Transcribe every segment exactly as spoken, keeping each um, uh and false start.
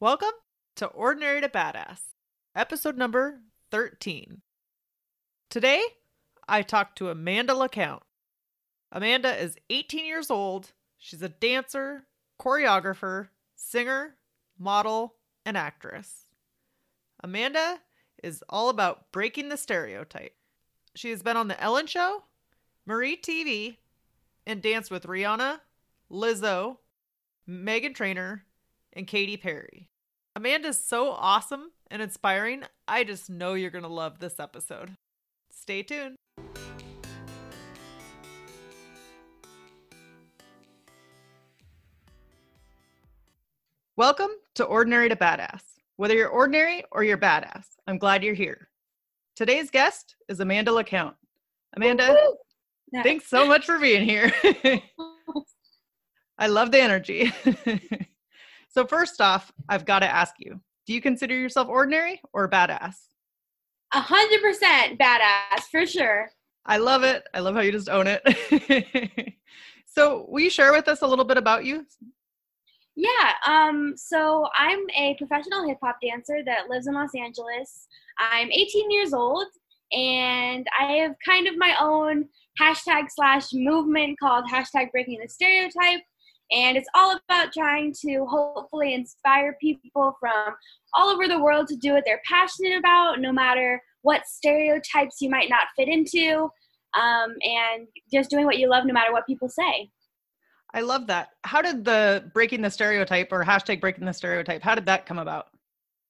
Welcome to Ordinary to Badass, episode number thirteen. Today, I talked to Amanda LeCount. Amanda is eighteen years old. She's a dancer, choreographer, singer, model, and actress. Amanda is all about breaking the stereotype. She has been on the Ellen Show, Marie T V, and danced with Rihanna, Lizzo, Megan Trainor, and Katy Perry. Amanda's so awesome and inspiring, I just know you're going to love this episode. Stay tuned. Welcome to Ordinary to Badass. Whether you're ordinary or you're badass, I'm glad you're here. Today's guest is Amanda LeCount. Amanda, Woo-hoo! Thanks so much for being here. I love the energy. So first off, I've got to ask you, do you consider yourself ordinary or badass? A hundred percent badass, for sure. I love it. I love how you just own it. So will you share with us a little bit about you? Yeah. Um, so I'm a professional hip hop dancer that lives in Los Angeles. I'm eighteen years old, and I have kind of my own hashtag slash movement called hashtag breaking the stereotype. And it's all about trying to hopefully inspire people from all over the world to do what they're passionate about, no matter what stereotypes you might not fit into, um, and just doing what you love no matter what people say. I love that. How did the breaking the stereotype or hashtag breaking the stereotype, how did that come about?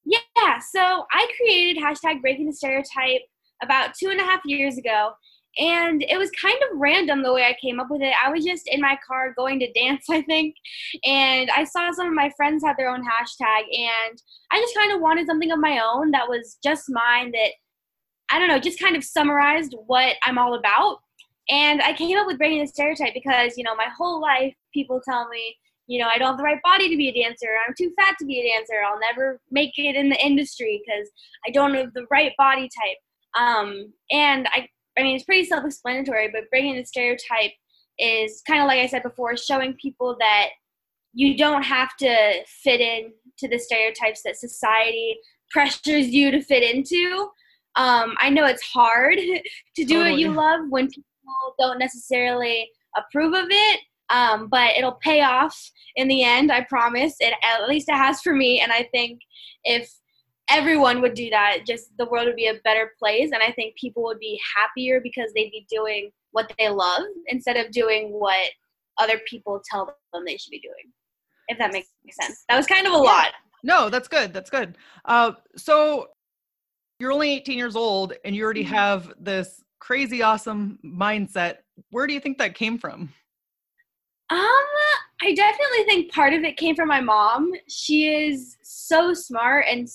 Yeah, so I created hashtag breaking the stereotype about two and a half years ago. And it was kind of random the way I came up with it. I was just in my car going to dance, I think. And I saw some of my friends had their own hashtag. And I just kind of wanted something of my own that was just mine that, I don't know, just kind of summarized what I'm all about. And I came up with breaking the stereotype because, you know, my whole life people tell me, you know, I don't have the right body to be a dancer. I'm too fat to be a dancer. I'll never make it in the industry because I don't have the right body type. Um, and I... I mean, it's pretty self-explanatory, but breaking the stereotype is kind of, like I said before, showing people that you don't have to fit in to the stereotypes that society pressures you to fit into. Um, I know it's hard to do totally. What you love when people don't necessarily approve of it, um, but it'll pay off in the end, I promise. It, at least it has for me, and I think if everyone would do that, just the world would be a better place, and I think people would be happier because they'd be doing what they love instead of doing what other people tell them they should be doing, if that makes sense. That was kind of a lot. No, that's good. That's good. Uh, so you're only eighteen years old and you already have this crazy awesome mindset. Where do you think that came from? Um, I definitely think part of it came from my mom. She is so smart and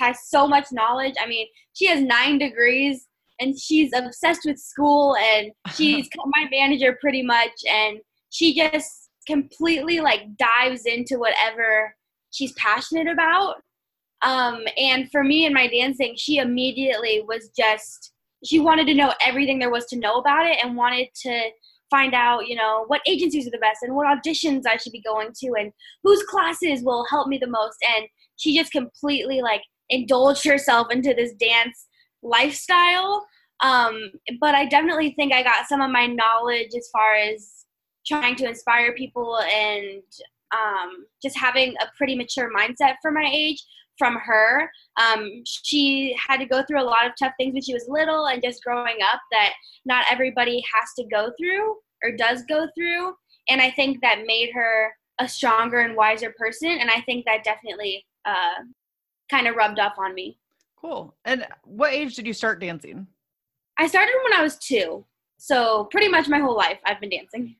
has so much knowledge. I mean, she has nine degrees and she's obsessed with school and she's my manager pretty much. And she just completely like dives into whatever she's passionate about. Um, and for me and my dancing, she immediately was just, she wanted to know everything there was to know about it and wanted to find out, you know, what agencies are the best and what auditions I should be going to and whose classes will help me the most. And she just completely like indulged herself into this dance lifestyle. Um, but I definitely think I got some of my knowledge as far as trying to inspire people and um, just having a pretty mature mindset for my age from her. Um, she had to go through a lot of tough things when she was little and just growing up that not everybody has to go through or does go through. And I think that made her a stronger and wiser person. And I think that definitely uh, kind of rubbed off on me. Cool. And what age did you start dancing? I started when I was two. So pretty much my whole life I've been dancing.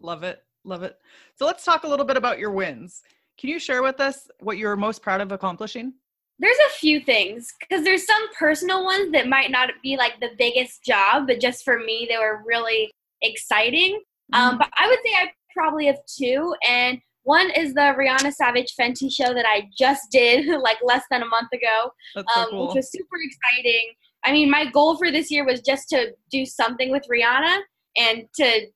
Love it. Love it. So let's talk a little bit about your wins. Can you share with us what you're most proud of accomplishing? There's a few things, because there's some personal ones that might not be like the biggest job, but just for me, they were really exciting. Mm-hmm. Um, but I would say I probably have two. And one is the Rihanna Savage Fenty show that I just did like less than a month ago, That's so um, cool. which was super exciting. I mean, my goal for this year was just to do something with Rihanna, and to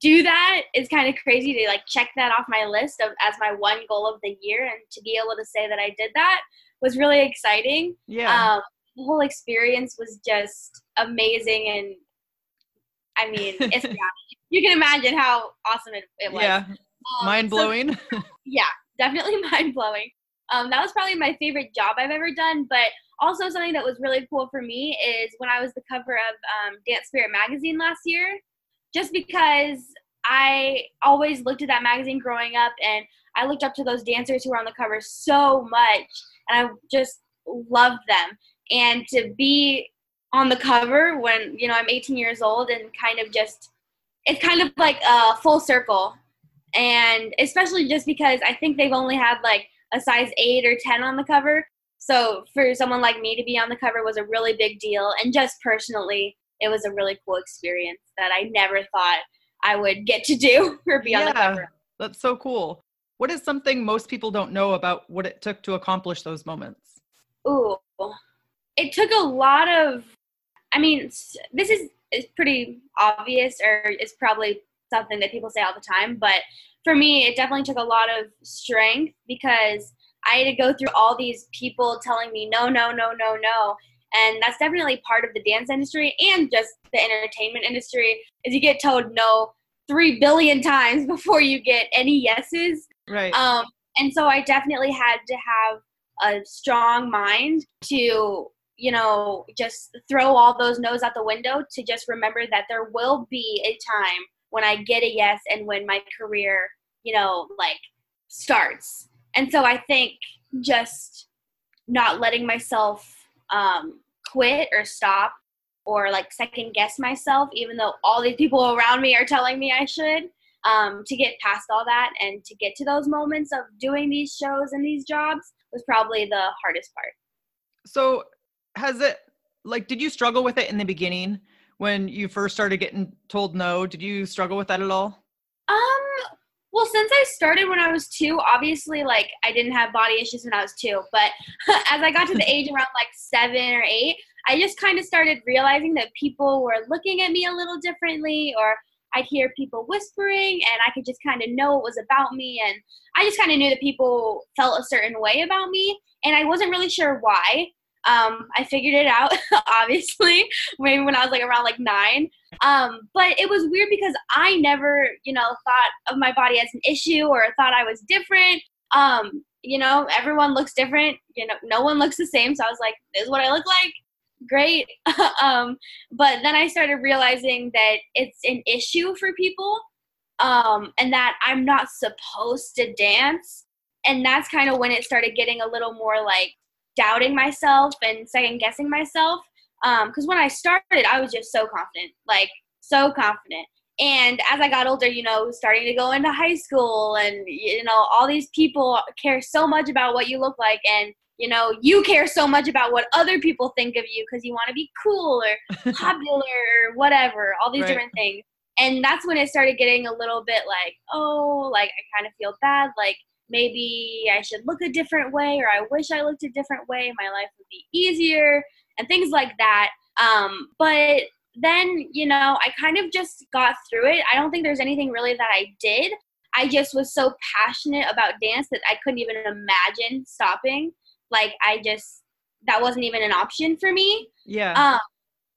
do that is kind of crazy to like check that off my list of as my one goal of the year, and to be able to say that I did that was really exciting. Yeah. Um, the whole experience was just amazing, and I mean, it's yeah, you can imagine how awesome it, it was. Yeah. Um, mind-blowing. So, yeah, definitely mind-blowing. Um, that was probably my favorite job I've ever done, but also something that was really cool for me is when I was the cover of um, Dance Spirit Magazine last year, just because I always looked at that magazine growing up, and I looked up to those dancers who were on the cover so much, and I just loved them. And to be on the cover when, you know, I'm eighteen years old, and kind of just, it's kind of like a full circle. And especially just because I think they've only had like a size eight or ten on the cover. So for someone like me to be on the cover was a really big deal. And just personally, it was a really cool experience that I never thought I would get to do or be yeah, on the cover. That's so cool. What is something most people don't know about what it took to accomplish those moments? Ooh, it took a lot of, I mean, this is it's pretty obvious, or it's probably something that people say all the time, but for me, it definitely took a lot of strength, because I had to go through all these people telling me no, no, no, no, no. And that's definitely part of the dance industry, and just the entertainment industry, is you get told no three billion times before you get any yeses. Right. Um, and so I definitely had to have a strong mind to, you know, just throw all those no's out the window, to just remember that there will be a time when I get a yes, and when my career, you know, like starts. And so I think just not letting myself um, quit or stop, or like second guess myself, even though all these people around me are telling me I should, um, to get past all that and to get to those moments of doing these shows and these jobs was probably the hardest part. So has it, like, did you struggle with it in the beginning? When you first started getting told no, did you struggle with that at all? Um, well, since I started when I was two, obviously, like, I didn't have body issues when I was two. But as I got to the age around, like, seven or eight, I just kind of started realizing that people were looking at me a little differently, or I'd hear people whispering, and I could just kind of know it was about me. And I just kind of knew that people felt a certain way about me, and I wasn't really sure why. Um, I figured it out, obviously, maybe when I was like around like nine. Um, but it was weird because I never, you know, thought of my body as an issue, or thought I was different. Um, you know, everyone looks different. You know, no one looks the same. So I was like, this is what I look like. Great. um, but then I started realizing that it's an issue for people, um, and that I'm not supposed to dance. And that's kind of when it started getting a little more like doubting myself and second guessing myself. Um, cause when I started, I was just so confident, like so confident. And as I got older, you know, starting to go into high school, and, you know, all these people care so much about what you look like, and, you know, you care so much about what other people think of you, cause you want to be cool or popular or whatever, all these right. different things. And that's when it started getting a little bit like, oh, like I kind of feel bad. Like, maybe I should look a different way, or I wish I looked a different way. My life would be easier, and things like that. Um, but then, you know, I kind of just got through it. I don't think there's anything really that I did. I just was so passionate about dance that I couldn't even imagine stopping. Like, I just, that wasn't even an option for me. Yeah. Um,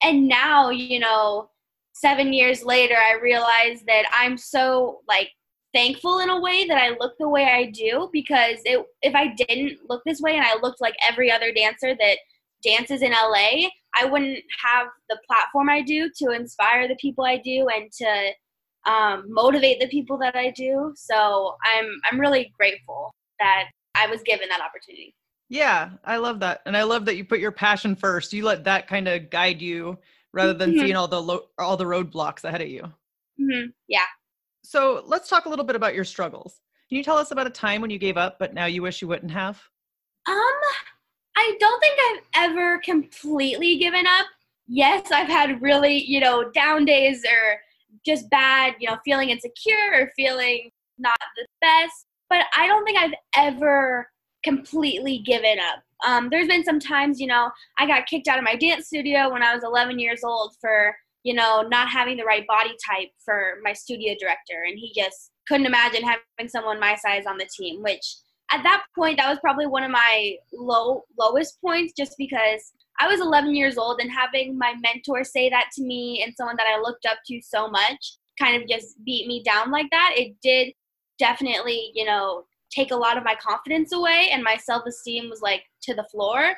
and now, you know, seven years later, I realized that I'm so, like, thankful in a way that I look the way I do, because it, if I didn't look this way and I looked like every other dancer that dances in L A, I wouldn't have the platform I do to inspire the people I do, and to um, motivate the people that I do. So I'm I'm really grateful that I was given that opportunity. Yeah, I love that. And I love that you put your passion first. You let that kind of guide you rather than mm-hmm. seeing all the lo- all the roadblocks ahead of you. Mm-hmm. Yeah. So let's talk a little bit about your struggles. Can you tell us about a time when you gave up, but now you wish you wouldn't have? Um, I don't think I've ever completely given up. Yes, I've had really, you know, down days or just bad, you know, feeling insecure or feeling not the best. But I don't think I've ever completely given up. Um, there's been some times, you know, I got kicked out of my dance studio when I was eleven years old for, you know, not having the right body type for my studio director. And he just couldn't imagine having someone my size on the team, which at that point, that was probably one of my low lowest points, just because I was eleven years old and having my mentor say that to me and someone that I looked up to so much kind of just beat me down like that. It did definitely, you know, take a lot of my confidence away, and my self-esteem was like to the floor.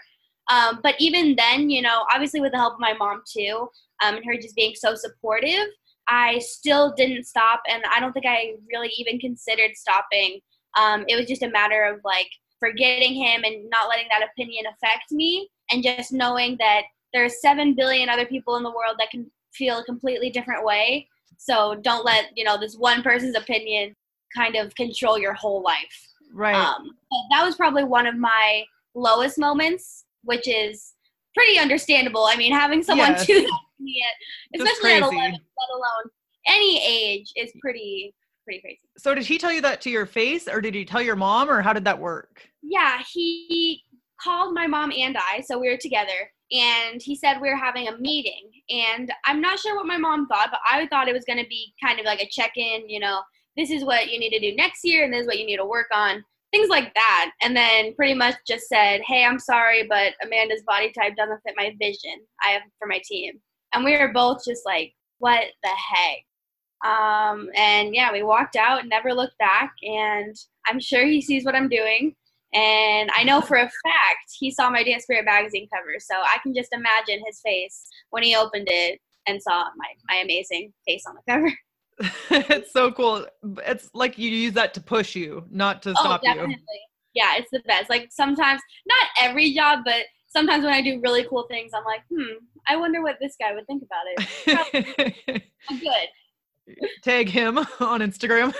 Um, but even then, you know, obviously with the help of my mom too, um, and her just being so supportive, I still didn't stop. And I don't think I really even considered stopping. Um, it was just a matter of like forgetting him and not letting that opinion affect me. And just knowing that there's seven billion other people in the world that can feel a completely different way. So don't let, you know, this one person's opinion kind of control your whole life. Right. Um, that was probably one of my lowest moments, which is pretty understandable. I mean, having someone yes. do that to me, at, especially at eleven, let alone any age, is pretty, pretty crazy. So did he tell you that to your face, or did he tell your mom, or how did that work? Yeah, he called my mom and I, so we were together, and he said we were having a meeting, and I'm not sure what my mom thought, but I thought it was going to be kind of like a check-in, you know, this is what you need to do next year, and this is what you need to work on, things like that, and then pretty much just said, hey, I'm sorry, but Amanda's body type doesn't fit my vision I have for my team, and we were both just like, what the heck, um, and yeah, we walked out, never looked back, and I'm sure he sees what I'm doing. And I know for a fact he saw my Dance Spirit magazine cover, so I can just imagine his face when he opened it and saw my, my amazing face on the cover. It's so cool. It's like you use that to push you, not to oh, stop definitely. you. Yeah, it's the best. Like sometimes, not every job, but sometimes when I do really cool things, I'm like, hmm, I wonder what this guy would think about it. Probably, I'm good. Tag him on Instagram.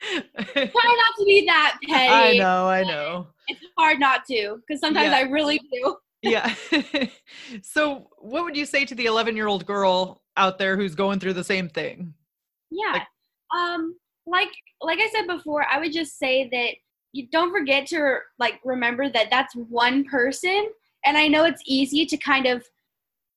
Try not to be that petty. I know, I know. It's hard not to, because sometimes yeah. I really do. Yeah. So what would you say to the eleven-year-old girl out there who's going through the same thing? Yeah. Like, um, like, like I said before, I would just say that you don't forget to, like, remember that that's one person. And I know it's easy to kind of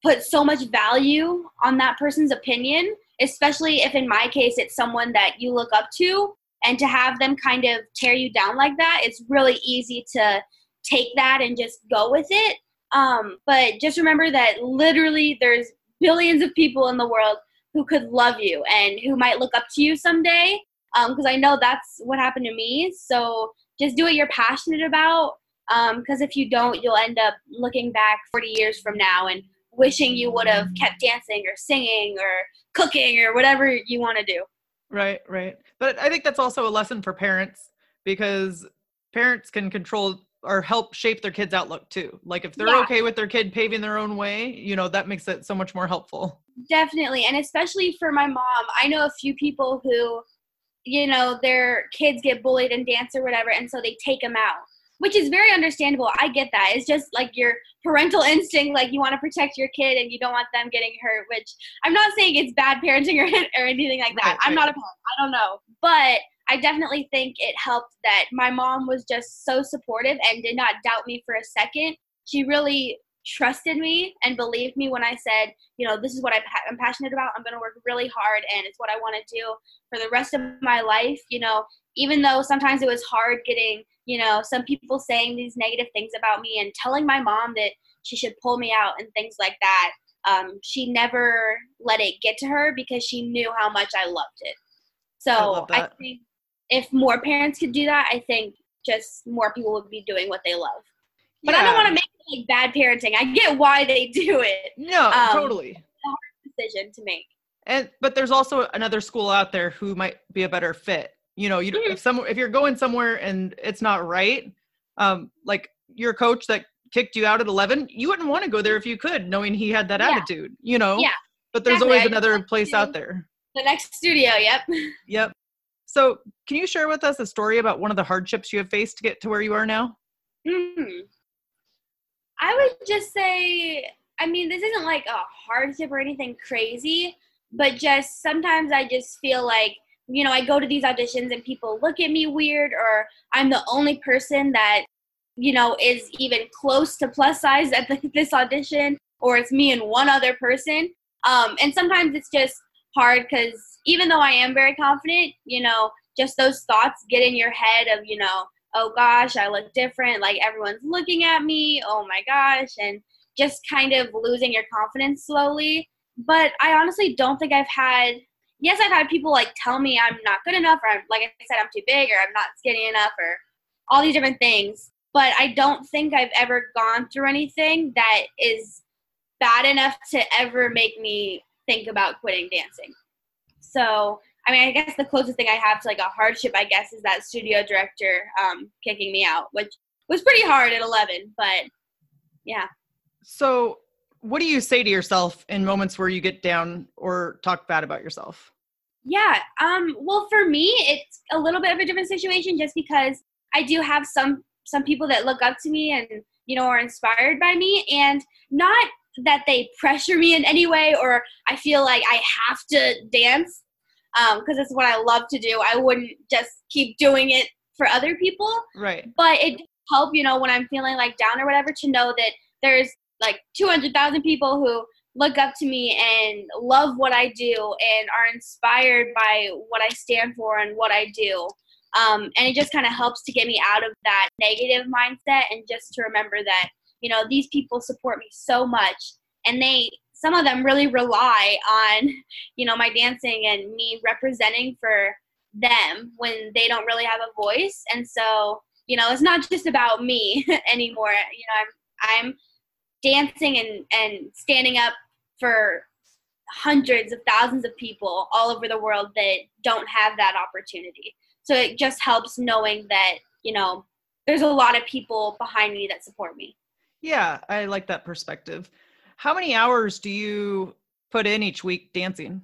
put so much value on that person's opinion, especially if in my case it's someone that you look up to. And to have them kind of tear you down like that, it's really easy to take that and just go with it. Um, but just remember that literally there's billions of people in the world who could love you and who might look up to you someday. Um, because I know that's what happened to me. So just do what you're passionate about. Um, because if you don't, you'll end up looking back forty years from now and wishing you would have kept dancing or singing or cooking or whatever you want to do. Right, right. But I think that's also a lesson for parents, because parents can control or help shape their kids' outlook too. Like if they're yeah. okay with their kid paving their own way, you know, that makes it so much more helpful. Definitely. And especially for my mom, I know a few people who, you know, their kids get bullied in dance or whatever, and so they take them out, which is very understandable. I get that. It's just like your parental instinct, like you want to protect your kid and you don't want them getting hurt, which I'm not saying it's bad parenting or, or anything like that. Right, I'm right. not a parent. I don't know. But I definitely think it helped that my mom was just so supportive and did not doubt me for a second. She really trusted me and believed me when I said, you know, this is what I'm passionate about. I'm going to work really hard, and it's what I want to do for the rest of my life. You know, even though sometimes it was hard getting, you know, some people saying these negative things about me and telling my mom that she should pull me out and things like that. Um, she never let it get to her because she knew how much I loved it. So I, love I think if more parents could do that, I think just more people would be doing what they love. But yeah. I don't want to make it like bad parenting. I get why they do it. No, um, totally. It's a hard decision to make. And but there's also another school out there who might be a better fit. You know, you, mm-hmm. if some, if you're going somewhere and it's not right, um, like your coach that kicked you out at eleven, you wouldn't want to go there if you could, knowing he had that yeah. attitude, you know? Yeah. But there's exactly. always another place studio. out there. The next studio. Yep. Yep. So can you share with us a story about one of the hardships you have faced to get to where you are now? Hmm. I would just say, I mean, this isn't like a hardship or anything crazy, but just sometimes I just feel like, you know, I go to these auditions and people look at me weird, or I'm the only person that, you know, is even close to plus size at the, this audition, or it's me and one other person. Um, and sometimes it's just hard because even though I am very confident, you know, just those thoughts get in your head of, you know, oh gosh, I look different. Like everyone's looking at me. Oh my gosh. And just kind of losing your confidence slowly. But I honestly don't think I've had, yes, I've had people like tell me I'm not good enough, or I'm, like I said, I'm too big, or I'm not skinny enough, or all these different things. But I don't think I've ever gone through anything that is bad enough to ever make me think about quitting dancing. So, I mean, I guess the closest thing I have to like a hardship, I guess, is that studio director um, kicking me out, which was pretty hard at eleven, but yeah. So what do you say to yourself in moments where you get down or talk bad about yourself? Yeah. Um, well, for me, it's a little bit of a different situation just because I do have some, some people that look up to me and, you know, are inspired by me, and not that they pressure me in any way, or I feel like I have to dance um, because it's what I love to do. I wouldn't just keep doing it for other people. Right. But it helps, you know, when I'm feeling like down or whatever, to know that there's like two hundred thousand people who look up to me and love what I do and are inspired by what I stand for and what I do. Um, and it just kind of helps to get me out of that negative mindset, and just to remember that, you know, these people support me so much, and they, some of them really rely on, you know, my dancing and me representing for them when they don't really have a voice. And so, you know, it's not just about me anymore. You know, I'm, I'm dancing and, and standing up for hundreds of thousands of people all over the world that don't have that opportunity. So it just helps knowing that, you know, there's a lot of people behind me that support me. Yeah, I like that perspective. How many hours do you put in each week dancing?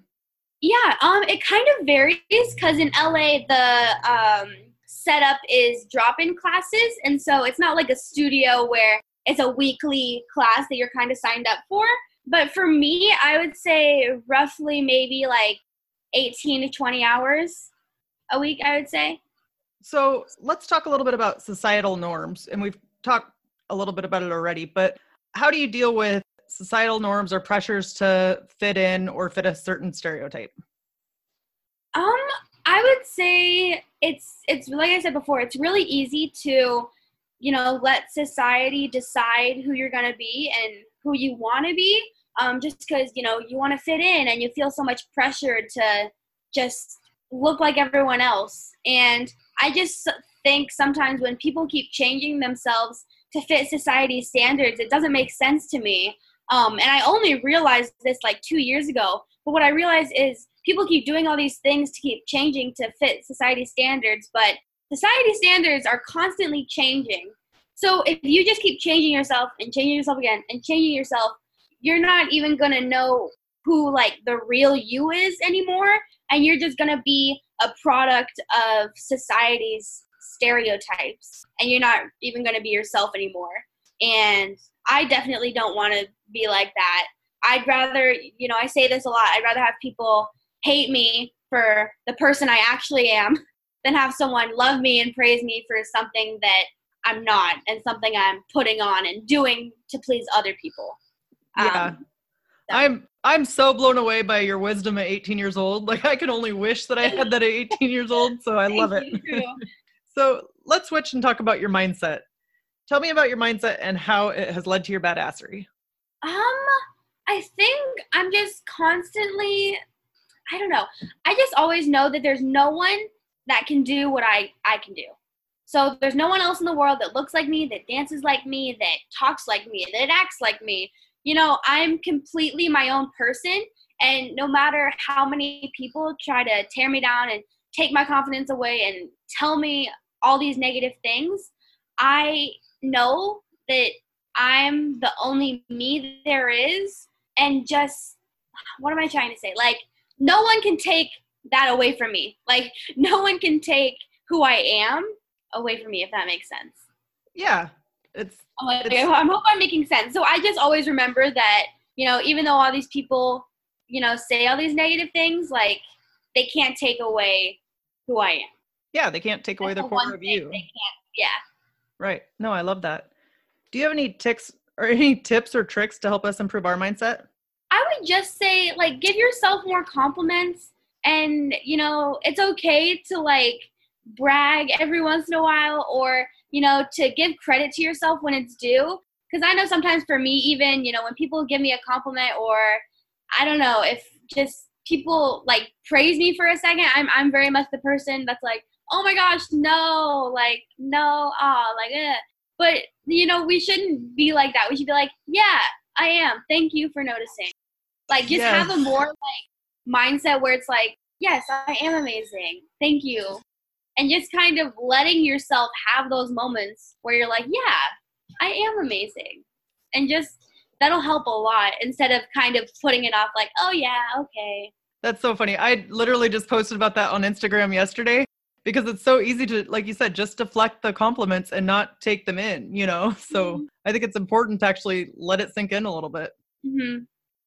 Yeah, um, it kind of varies because in L A, the um, setup is drop-in classes. And so it's not like a studio where it's a weekly class that you're kind of signed up for. But for me, I would say roughly maybe like eighteen to twenty hours a week, I would say. So let's talk a little bit about societal norms. And we've talked a little bit about it already, but how do you deal with societal norms or pressures to fit in or fit a certain stereotype? Um, I would say it's, it's like I said before, it's really easy to, you know, let society decide who you're going to be and who you want to be. Um, just because, you know, you want to fit in and you feel so much pressure to just look like everyone else. And I just think sometimes when people keep changing themselves to fit society's standards, it doesn't make sense to me. Um, and I only realized this like two years ago. But what I realized is people keep doing all these things to keep changing to fit society's standards, but society standards are constantly changing. So if you just keep changing yourself and changing yourself again and changing yourself, you're not even going to know who like the real you is anymore. And you're just going to be a product of society's stereotypes, and you're not even going to be yourself anymore. And I definitely don't want to be like that. I'd rather, you know, I say this a lot, I'd rather have people hate me for the person I actually am than have someone love me and praise me for something that I'm not and something I'm putting on and doing to please other people. Yeah. Um, so. I'm I'm so blown away by your wisdom at eighteen years old. Like I can only wish that I had that at eighteen years old. So I love it. So let's switch and talk about your mindset. Tell me about your mindset and how it has led to your badassery. Um, I think I'm just constantly, I don't know. I just always know that there's no one that can do what I, I can do. So there's no one else in the world that looks like me, that dances like me, that talks like me, that acts like me. You know, I'm completely my own person. And no matter how many people try to tear me down and take my confidence away and tell me all these negative things, I know that I'm the only me there is, and just, what am I trying to say? Like, no one can take that away from me. Like, no one can take who I am away from me, if that makes sense. Yeah. It's, oh, it's, I hope I'm making sense. So I just always remember that, you know, even though all these people, you know, say all these negative things, like, they can't take away who I am. Yeah, they can't take away their corner of you. They can't, yeah. Right. No, I love that. Do you have any tics or any tips or tricks to help us improve our mindset? I would just say, like, give yourself more compliments, and, you know, it's okay to, like, brag every once in a while, or, you know, to give credit to yourself when it's due. Because I know sometimes for me, even, you know, when people give me a compliment, or I don't know, if just people, like, praise me for a second, I'm I'm very much the person that's like, oh my gosh, no, like, no, ah, like, eh. But, you know, we shouldn't be like that. We should be like, yeah, I am. Thank you for noticing. Like, just yes. have a more, like, mindset where it's like, yes, I am amazing. Thank you. And just kind of letting yourself have those moments where you're like, yeah, I am amazing. And just, that'll help a lot, instead of kind of putting it off like, oh yeah, okay. That's so funny. I literally just posted about that on Instagram yesterday, because it's so easy to, like you said, just deflect the compliments and not take them in, you know? So mm-hmm. I think it's important to actually let it sink in a little bit. Mm-hmm.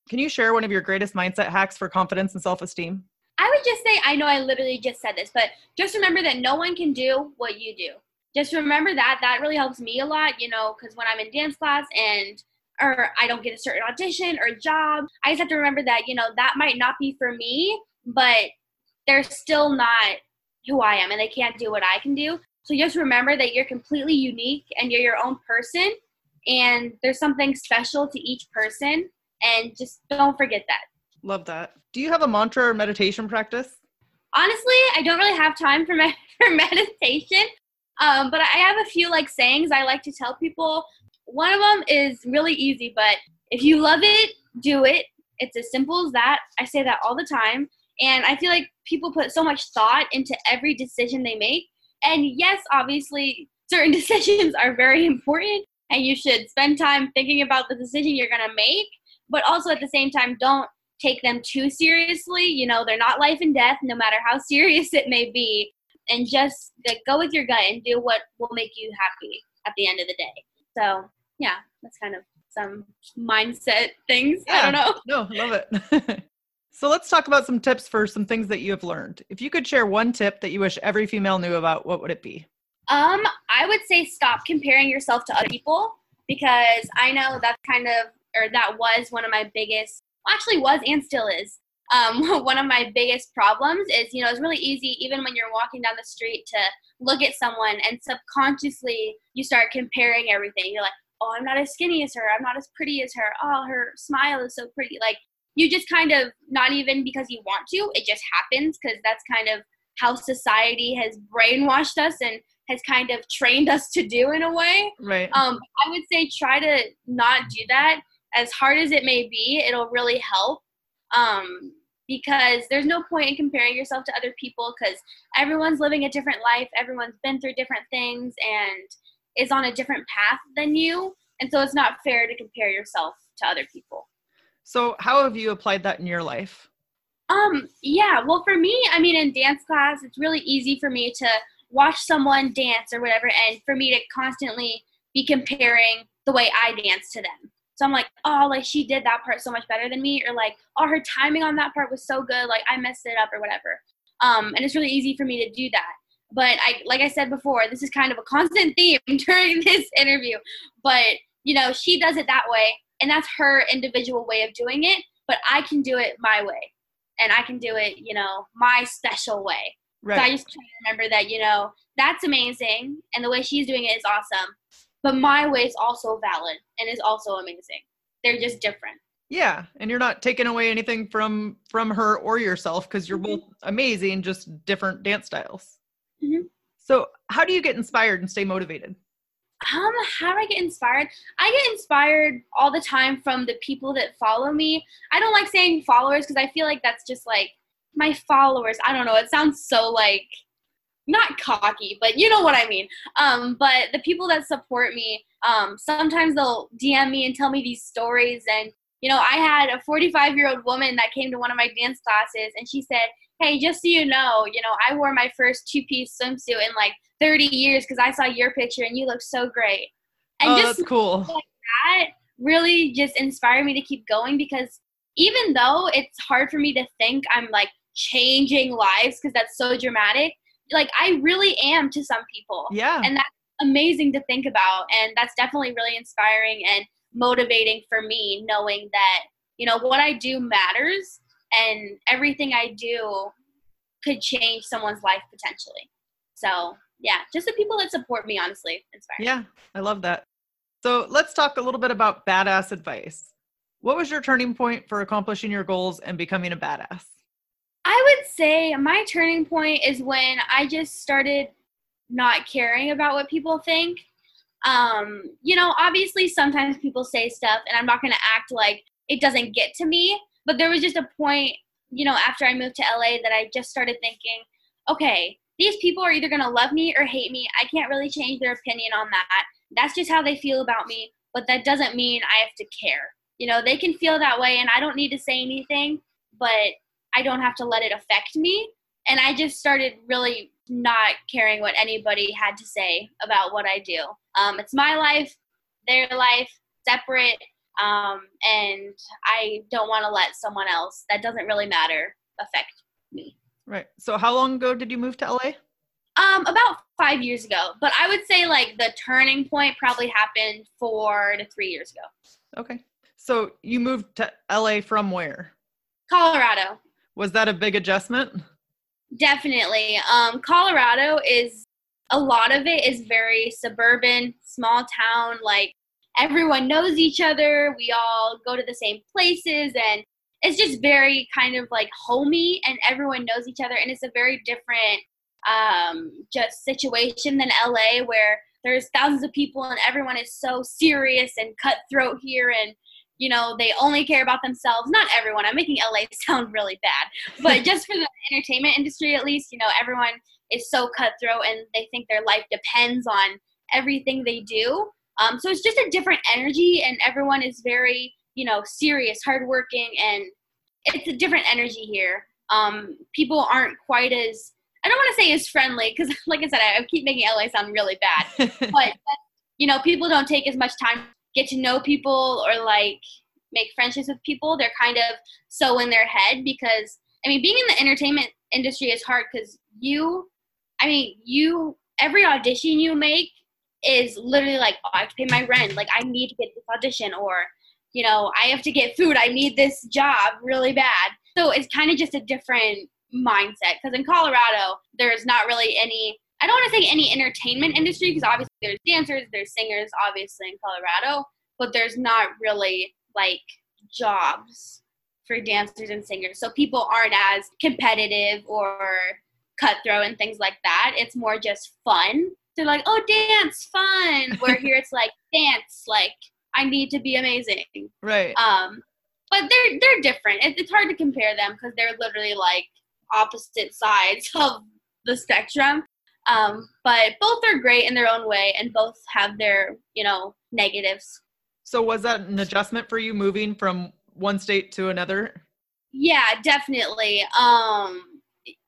Can you share one of your greatest mindset hacks for confidence and self-esteem? I would just say, I know I literally just said this, but just remember that no one can do what you do. Just remember that. That really helps me a lot, you know, because when I'm in dance class and or I don't get a certain audition or job, I just have to remember that, you know, that might not be for me, but they're still not who I am, and they can't do what I can do. So just remember that you're completely unique, and you're your own person, and there's something special to each person, and just don't forget that. Love that. Do you have a mantra or meditation practice? Honestly, I don't really have time for, me- for meditation, um, but I have a few, like, sayings I like to tell people. One of them is really easy, but if you love it, do it. It's as simple as that. I say that all the time. And I feel like people put so much thought into every decision they make. And yes, obviously, certain decisions are very important, and you should spend time thinking about the decision you're going to make. But also at the same time, don't take them too seriously. You know, they're not life and death, no matter how serious it may be. And just, like, go with your gut and do what will make you happy at the end of the day. So yeah, that's kind of some mindset things. Yeah. I don't know. No, love it. So let's talk about some tips for some things that you have learned. If you could share one tip that you wish every female knew about, what would it be? Um, I would say stop comparing yourself to other people, because I know that's kind of, or that was one of my biggest, well, actually was and still is, um, one of my biggest problems is, you know, it's really easy, even when you're walking down the street, to look at someone and subconsciously you start comparing everything. You're like, oh, I'm not as skinny as her. I'm not as pretty as her. Oh, her smile is so pretty. Like, you just kind of, not even because you want to, it just happens, because that's kind of how society has brainwashed us and has kind of trained us to do, in a way. Right. Um, I would say try to not do that. As hard as it may be, it'll really help, um, because there's no point in comparing yourself to other people, because everyone's living a different life. Everyone's been through different things and is on a different path than you. And so it's not fair to compare yourself to other people. So how have you applied that in your life? Um, yeah, well, for me, I mean, in dance class, it's really easy for me to watch someone dance or whatever, and for me to constantly be comparing the way I dance to them. So I'm like, oh, like, she did that part so much better than me, or like, oh, her timing on that part was so good, like, I messed it up or whatever. Um, and it's really easy for me to do that. But I, like I said before, this is kind of a constant theme during this interview, but, you know, she does it that way, and that's her individual way of doing it, but I can do it my way, and I can do it, you know, my special way. Right. So I just try to remember that, you know, that's amazing, and the way she's doing it is awesome, but my way is also valid and is also amazing. They're just different. Yeah, and you're not taking away anything from from her or yourself, because you're mm-hmm. both amazing, just different dance styles. Mm-hmm. So how do you get inspired and stay motivated? Um, how do I get inspired? I get inspired all the time from the people that follow me. I don't like saying followers, because I feel like that's just like my followers. I don't know. It sounds so like, not cocky, but you know what I mean. Um, but the people that support me, um, sometimes they'll D M me and tell me these stories. And, you know, I had a forty-five-year-old woman that came to one of my dance classes, and she said, hey, just so you know, you know, I wore my first two-piece swimsuit in, like, thirty years because I saw your picture, and you look so great. And oh, just that's cool. Like that really just inspired me to keep going, because even though it's hard for me to think I'm, like, changing lives because that's so dramatic, like, I really am to some people. Yeah. And that's amazing to think about, and that's definitely really inspiring and motivating for me, knowing that, you know, what I do matters, and everything I do could change someone's life potentially. So yeah, just the people that support me, honestly, inspire. Yeah, I love that. So let's talk a little bit about badass advice. What was your turning point for accomplishing your goals and becoming a badass? I would say my turning point is when I just started not caring about what people think. Um, you know, obviously sometimes people say stuff and I'm not going to act like it doesn't get to me, but there was just a point, you know, after I moved to L A that I just started thinking, okay, these people are either going to love me or hate me. I can't really change their opinion on that. That's just how they feel about me, but that doesn't mean I have to care. You know, they can feel that way and I don't need to say anything, but I don't have to let it affect me. And I just started really not caring what anybody had to say about what I do. Um, it's my life, their life, separate. Um, and I don't want to let someone else that doesn't really matter affect me. Right. So how long ago did you move to L A? Um, about five years ago. But I would say like the turning point probably happened four to three years ago. Okay. So you moved to L A from where? Colorado. Was that a big adjustment? Definitely. Um, Colorado is, a lot of it is very suburban, small town, like everyone knows each other. We all go to the same places and it's just very kind of like homey and everyone knows each other. And it's a very different um, just situation than L A where there's thousands of people and everyone is so serious and cutthroat here and you know, they only care about themselves. Not everyone. I'm making L A sound really bad. But just for the entertainment industry, at least, you know, everyone is so cutthroat and they think their life depends on everything they do. Um, so it's just a different energy and everyone is very, you know, serious, hardworking, and it's a different energy here. Um, people aren't quite as, I don't want to say as friendly because, like I said, I, I keep making L A sound really bad. But, you know, people don't take as much time get to know people or like make friendships with people. They're kind of so in their head because, I mean, being in the entertainment industry is hard because you, I mean, you, every audition you make is literally like, oh, I have to pay my rent. Like I need to get this audition or, you know, I have to get food. I need this job really bad. So it's kind of just a different mindset because in Colorado, there's not really any, I don't want to say any entertainment industry because obviously there's dancers, there's singers, obviously in Colorado, but there's not really like jobs for dancers and singers. So people aren't as competitive or cutthroat and things like that. It's more just fun. They're like, oh, dance, fun. Where here it's like dance, like I need to be amazing. Right. Um, but they're they're different. It, it's hard to compare them because they're literally like opposite sides of the spectrum. Um, but both are great in their own way and both have their, you know, negatives. So was that an adjustment for you moving from one state to another? Yeah, definitely. Um,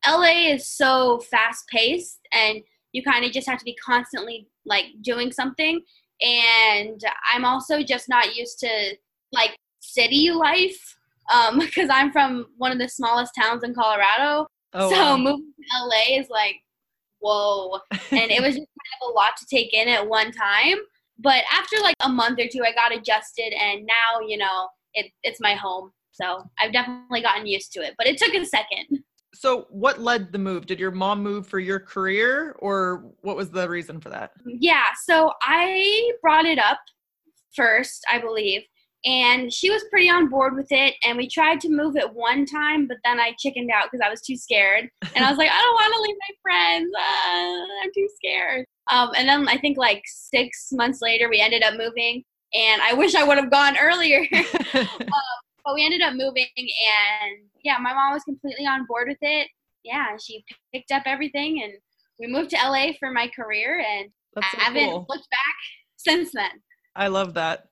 L A is so fast paced and you kind of just have to be constantly like doing something. And I'm also just not used to like city life. Um, cause I'm from one of the smallest towns in Colorado. Oh, so wow. Moving to L A is like, whoa. And it was just kind of a lot to take in at one time. But after like a month or two, I got adjusted and now, you know, it, it's my home. So I've definitely gotten used to it, but it took a second. So what led the move? Did your mom move for your career or what was the reason for that? Yeah. So I brought it up first, I believe. And she was pretty on board with it. And we tried to move it one time, but then I chickened out because I was too scared. And I was like, I don't want to leave my friends. Uh, I'm too scared. Um, and then I think like six months later, we ended up moving. And I wish I would have gone earlier. um, but we ended up moving. And yeah, my mom was completely on board with it. Yeah, she picked up everything. And we moved to L A for my career, and That's so I haven't cool. looked back since then. I love that.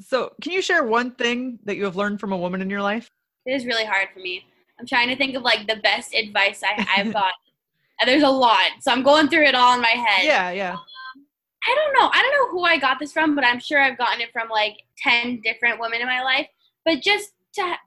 So can you share one thing that you have learned from a woman in your life? It is really hard for me. I'm trying to think of like the best advice I, I've gotten. There's a lot. So I'm going through it all in my head. Yeah, yeah. Um, I don't know. I don't know who I got this from, but I'm sure I've gotten it from like ten different women in my life. But just to ha-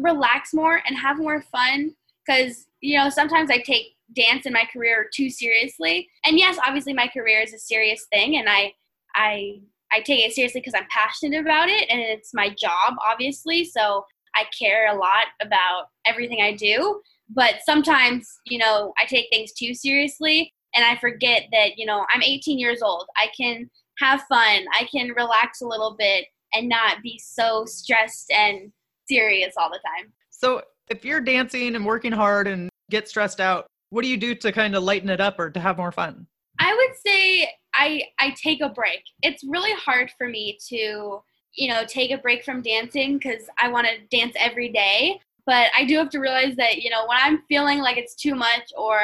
relax more and have more fun, because, you know, sometimes I take dance in my career too seriously. And yes, obviously my career is a serious thing, and I I I take it seriously because I'm passionate about it, and it's my job, obviously. So I care a lot about everything I do. But sometimes, you know, I take things too seriously, and I forget that, you know, I'm eighteen years old. I can have fun. I can relax a little bit and not be so stressed and serious all the time. So if you're dancing and working hard and get stressed out, what do you do to kind of lighten it up or to have more fun? I would say I I take a break. It's really hard for me to, you know, take a break from dancing because I want to dance every day. But I do have to realize that, you know, when I'm feeling like it's too much or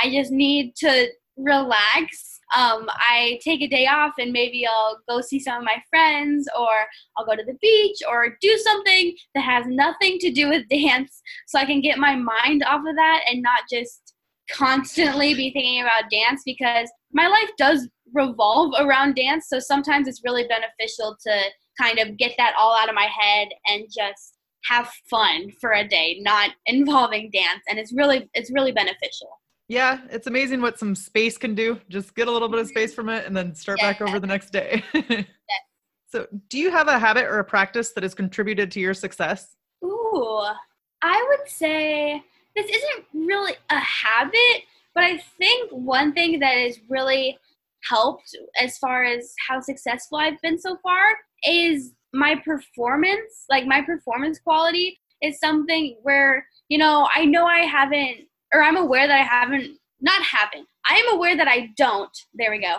I just need to relax, um, I take a day off and maybe I'll go see some of my friends, or I'll go to the beach, or do something that has nothing to do with dance so I can get my mind off of that and not just constantly be thinking about dance, because my life does revolve around dance. So sometimes it's really beneficial to kind of get that all out of my head and just have fun for a day, not involving dance. And it's really, it's really beneficial. Yeah. It's amazing what some space can do. Just get a little bit of space from it and then start yes. back over the next day. yes. So do you have a habit or a practice that has contributed to your success? Ooh, I would say this isn't really a habit, but I think one thing that has really helped as far as how successful I've been so far is my performance. Like my performance quality is something where, you know, I know I haven't, or I'm aware that I haven't, not haven't, I am aware that I don't, there we go,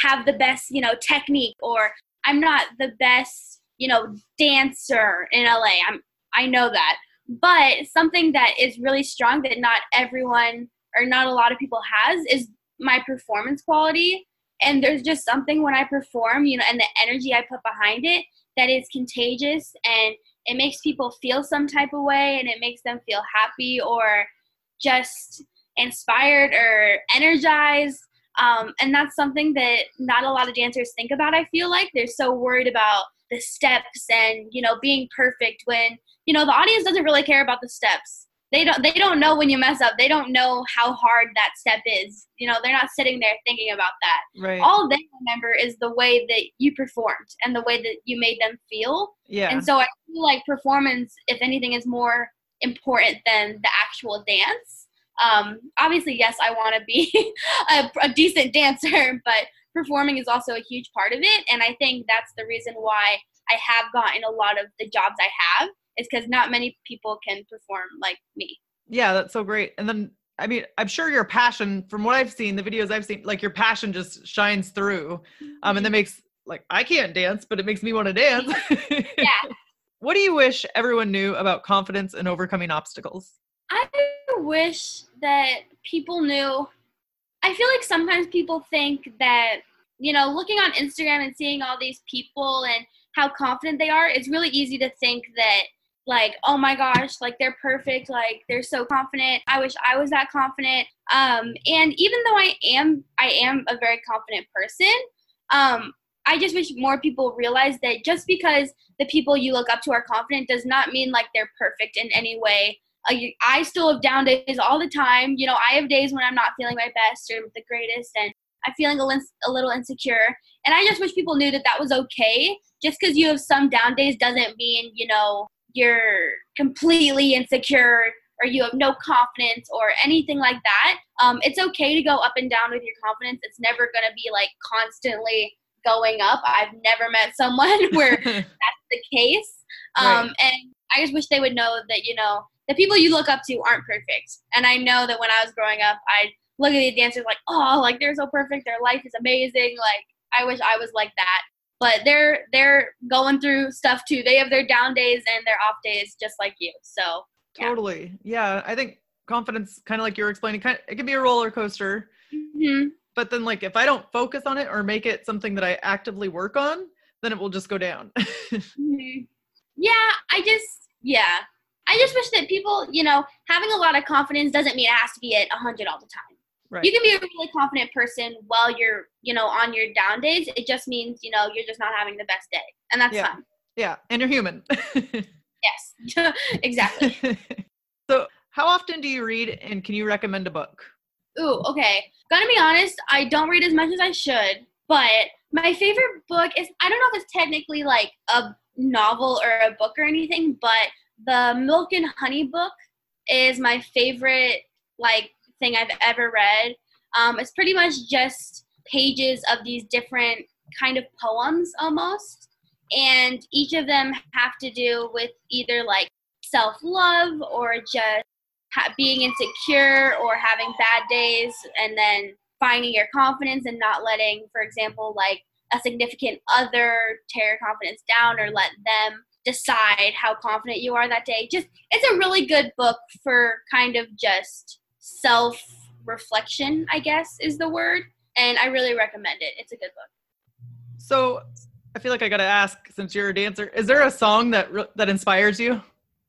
have the best, you know, technique, or I'm not the best, you know, dancer in L A. I'm, I know that. But something that is really strong that not everyone or not a lot of people has is my performance quality. And there's just something when I perform, you know, and the energy I put behind it that is contagious, and it makes people feel some type of way, and it makes them feel happy or just inspired or energized. Um, and that's something that not a lot of dancers think about, I feel like. They're so worried about the steps and, you know, being perfect when, you know, the audience doesn't really care about the steps. They don't they don't know when you mess up. They don't know how hard that step is. You know, they're not sitting there thinking about that. Right. All they remember is the way that you performed and the way that you made them feel. Yeah. And so I feel like performance, if anything, is more important than the actual dance. Um, obviously, yes, I want to be a, a decent dancer, but performing is also a huge part of it. And I think that's the reason why I have gotten a lot of the jobs I have. It's because not many people can perform like me. Yeah, that's so great. And then, I mean, I'm sure your passion, from what I've seen, the videos I've seen, like your passion just shines through. Um, and that makes, like, I can't dance, but it makes me want to dance. Yeah. What do you wish everyone knew about confidence and overcoming obstacles? I wish that people knew. I feel like sometimes people think that, you know, looking on Instagram and seeing all these people and how confident they are, it's really easy to think that, like, oh my gosh, like they're perfect, like they're so confident. I wish I was that confident. Um, and even though I am, I am a very confident person, um, I just wish more people realize that just because the people you look up to are confident does not mean like they're perfect in any way. Uh, you, I still have down days all the time. You know, I have days when I'm not feeling my best or the greatest, and I'm feeling a, lins- a little insecure. And I just wish people knew that that was okay. Just because you have some down days doesn't mean, you know, you're completely insecure or you have no confidence or anything like that. Um, it's okay to go up and down with your confidence. It's never going to be like constantly going up. I've never met someone where that's the case. Um, right. And I just wish they would know that, you know, the people you look up to aren't perfect. And I know that when I was growing up, I look at the dancers like, oh, like they're so perfect. Their life is amazing. Like, I wish I was like that. But they're they're going through stuff too. They have their down days and their off days just like you. So yeah. Totally. Yeah. I think confidence, kind of like you were explaining, kind of, it can be a roller coaster. Mm-hmm. Mm-hmm. But then like, if I don't focus on it or make it something that I actively work on, then it will just go down. Mm-hmm. Yeah. I just, yeah. I just wish that people, you know, having a lot of confidence doesn't mean it has to be at one hundred all the time. Right. You can be a really confident person while you're, you know, on your down days. It just means, you know, you're just not having the best day. And that's yeah. fine. Yeah. And you're human. Yes. Exactly. So how often do you read, and can you recommend a book? Ooh, okay. Gotta be honest, I don't read as much as I should, but my favorite book is, I don't know if it's technically like a novel or a book or anything, but the Milk and Honey book is my favorite like thing I've ever read. Um, it's pretty much just pages of these different kind of poems almost. And each of them have to do with either like self-love or just ha- being insecure or having bad days, and then finding your confidence and not letting, for example, like a significant other tear confidence down or let them decide how confident you are that day. Just, it's a really good book for kind of just self-reflection, I guess is the word. And I really recommend it. It's a good book. So I feel like I got to ask, since you're a dancer, is there a song that that inspires you?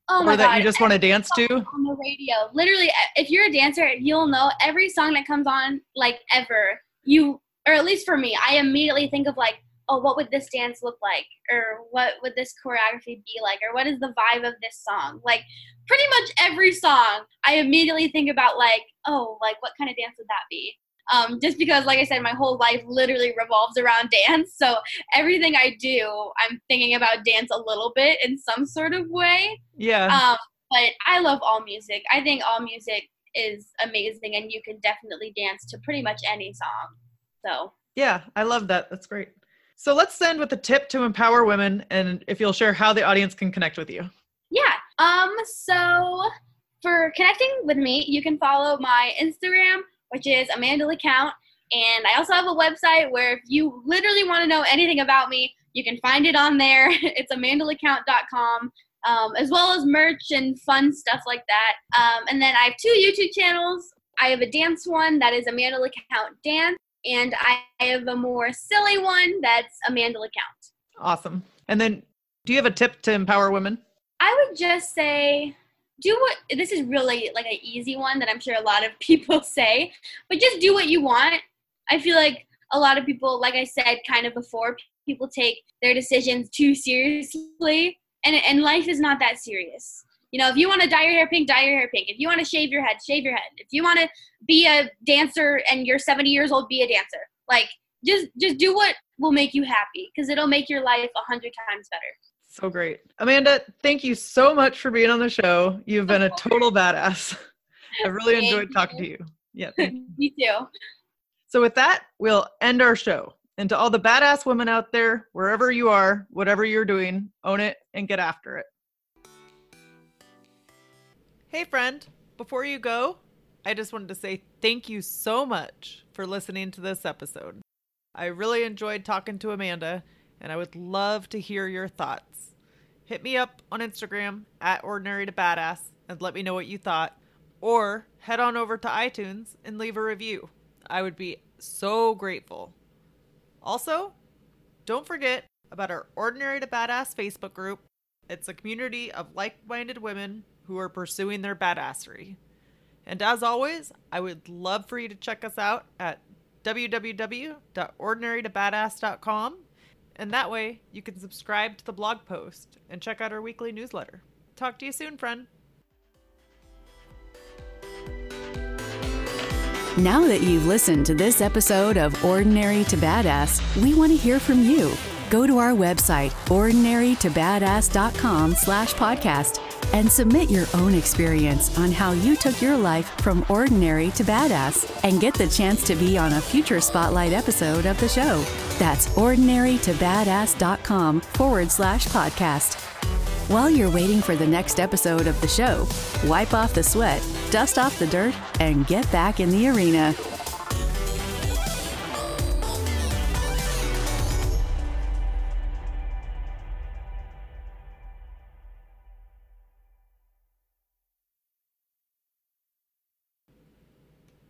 Oh my or that God. You just want to dance to? On the radio. Literally, if you're a dancer, you'll know every song that comes on, like ever, you, or at least for me, I immediately think of like, oh, what would this dance look like? Or what would this choreography be like? Or what is the vibe of this song? Like pretty much every song, I immediately think about like, oh, like what kind of dance would that be? Um, just because, like I said, my whole life literally revolves around dance. So everything I do, I'm thinking about dance a little bit in some sort of way. Yeah. Um, but I love all music. I think all music is amazing, and you can definitely dance to pretty much any song. So. Yeah, I love that. That's great. So let's end with a tip to empower women, and if you'll share how the audience can connect with you. Yeah. Um. So for connecting with me, you can follow my Instagram, which is Amanda LeCount. And I also have a website where if you literally want to know anything about me, you can find it on there. It's amanda lecount dot com, um, as well as merch and fun stuff like that. Um, and then I have two YouTube channels. I have a dance one that is Amanda LeCount Dance, and I have a more silly one that's Amanda LeCount. Awesome. And then do you have a tip to empower women? I would just say... do what, this is really like an easy one that I'm sure a lot of people say, but just do what you want. I feel like a lot of people, like I said, kind of before, people take their decisions too seriously, and and life is not that serious. You know, if you want to dye your hair pink, dye your hair pink. If you want to shave your head, shave your head. If you want to be a dancer and you're seventy years old, be a dancer. Like just, just do what will make you happy, because it'll make your life a hundred times better. So great. Amanda, thank you so much for being on the show. You've been a total badass. I really thank enjoyed talking you. to you. Yeah. Thank you. You too. So with that, we'll end our show. And to all the badass women out there, wherever you are, whatever you're doing, own it and get after it. Hey friend, before you go, I just wanted to say thank you so much for listening to this episode. I really enjoyed talking to Amanda, and I would love to hear your thoughts. Hit me up on Instagram at Ordinary to Badass and let me know what you thought, or head on over to iTunes and leave a review. I would be so grateful. Also, don't forget about our Ordinary to Badass Facebook group. It's a community of like-minded women who are pursuing their badassery. And as always, I would love for you to check us out at w w w dot ordinary to badass dot com. And that way, you can subscribe to the blog post and check out our weekly newsletter. Talk to you soon, friend. Now that you've listened to this episode of Ordinary to Badass, we want to hear from you. Go to our website, ordinary to badass dot com slash podcast, and submit your own experience on how you took your life from ordinary to badass, and get the chance to be on a future Spotlight episode of the show. That's ordinary to badass dot com forward slash podcast. While you're waiting for the next episode of the show, wipe off the sweat, dust off the dirt, and get back in the arena.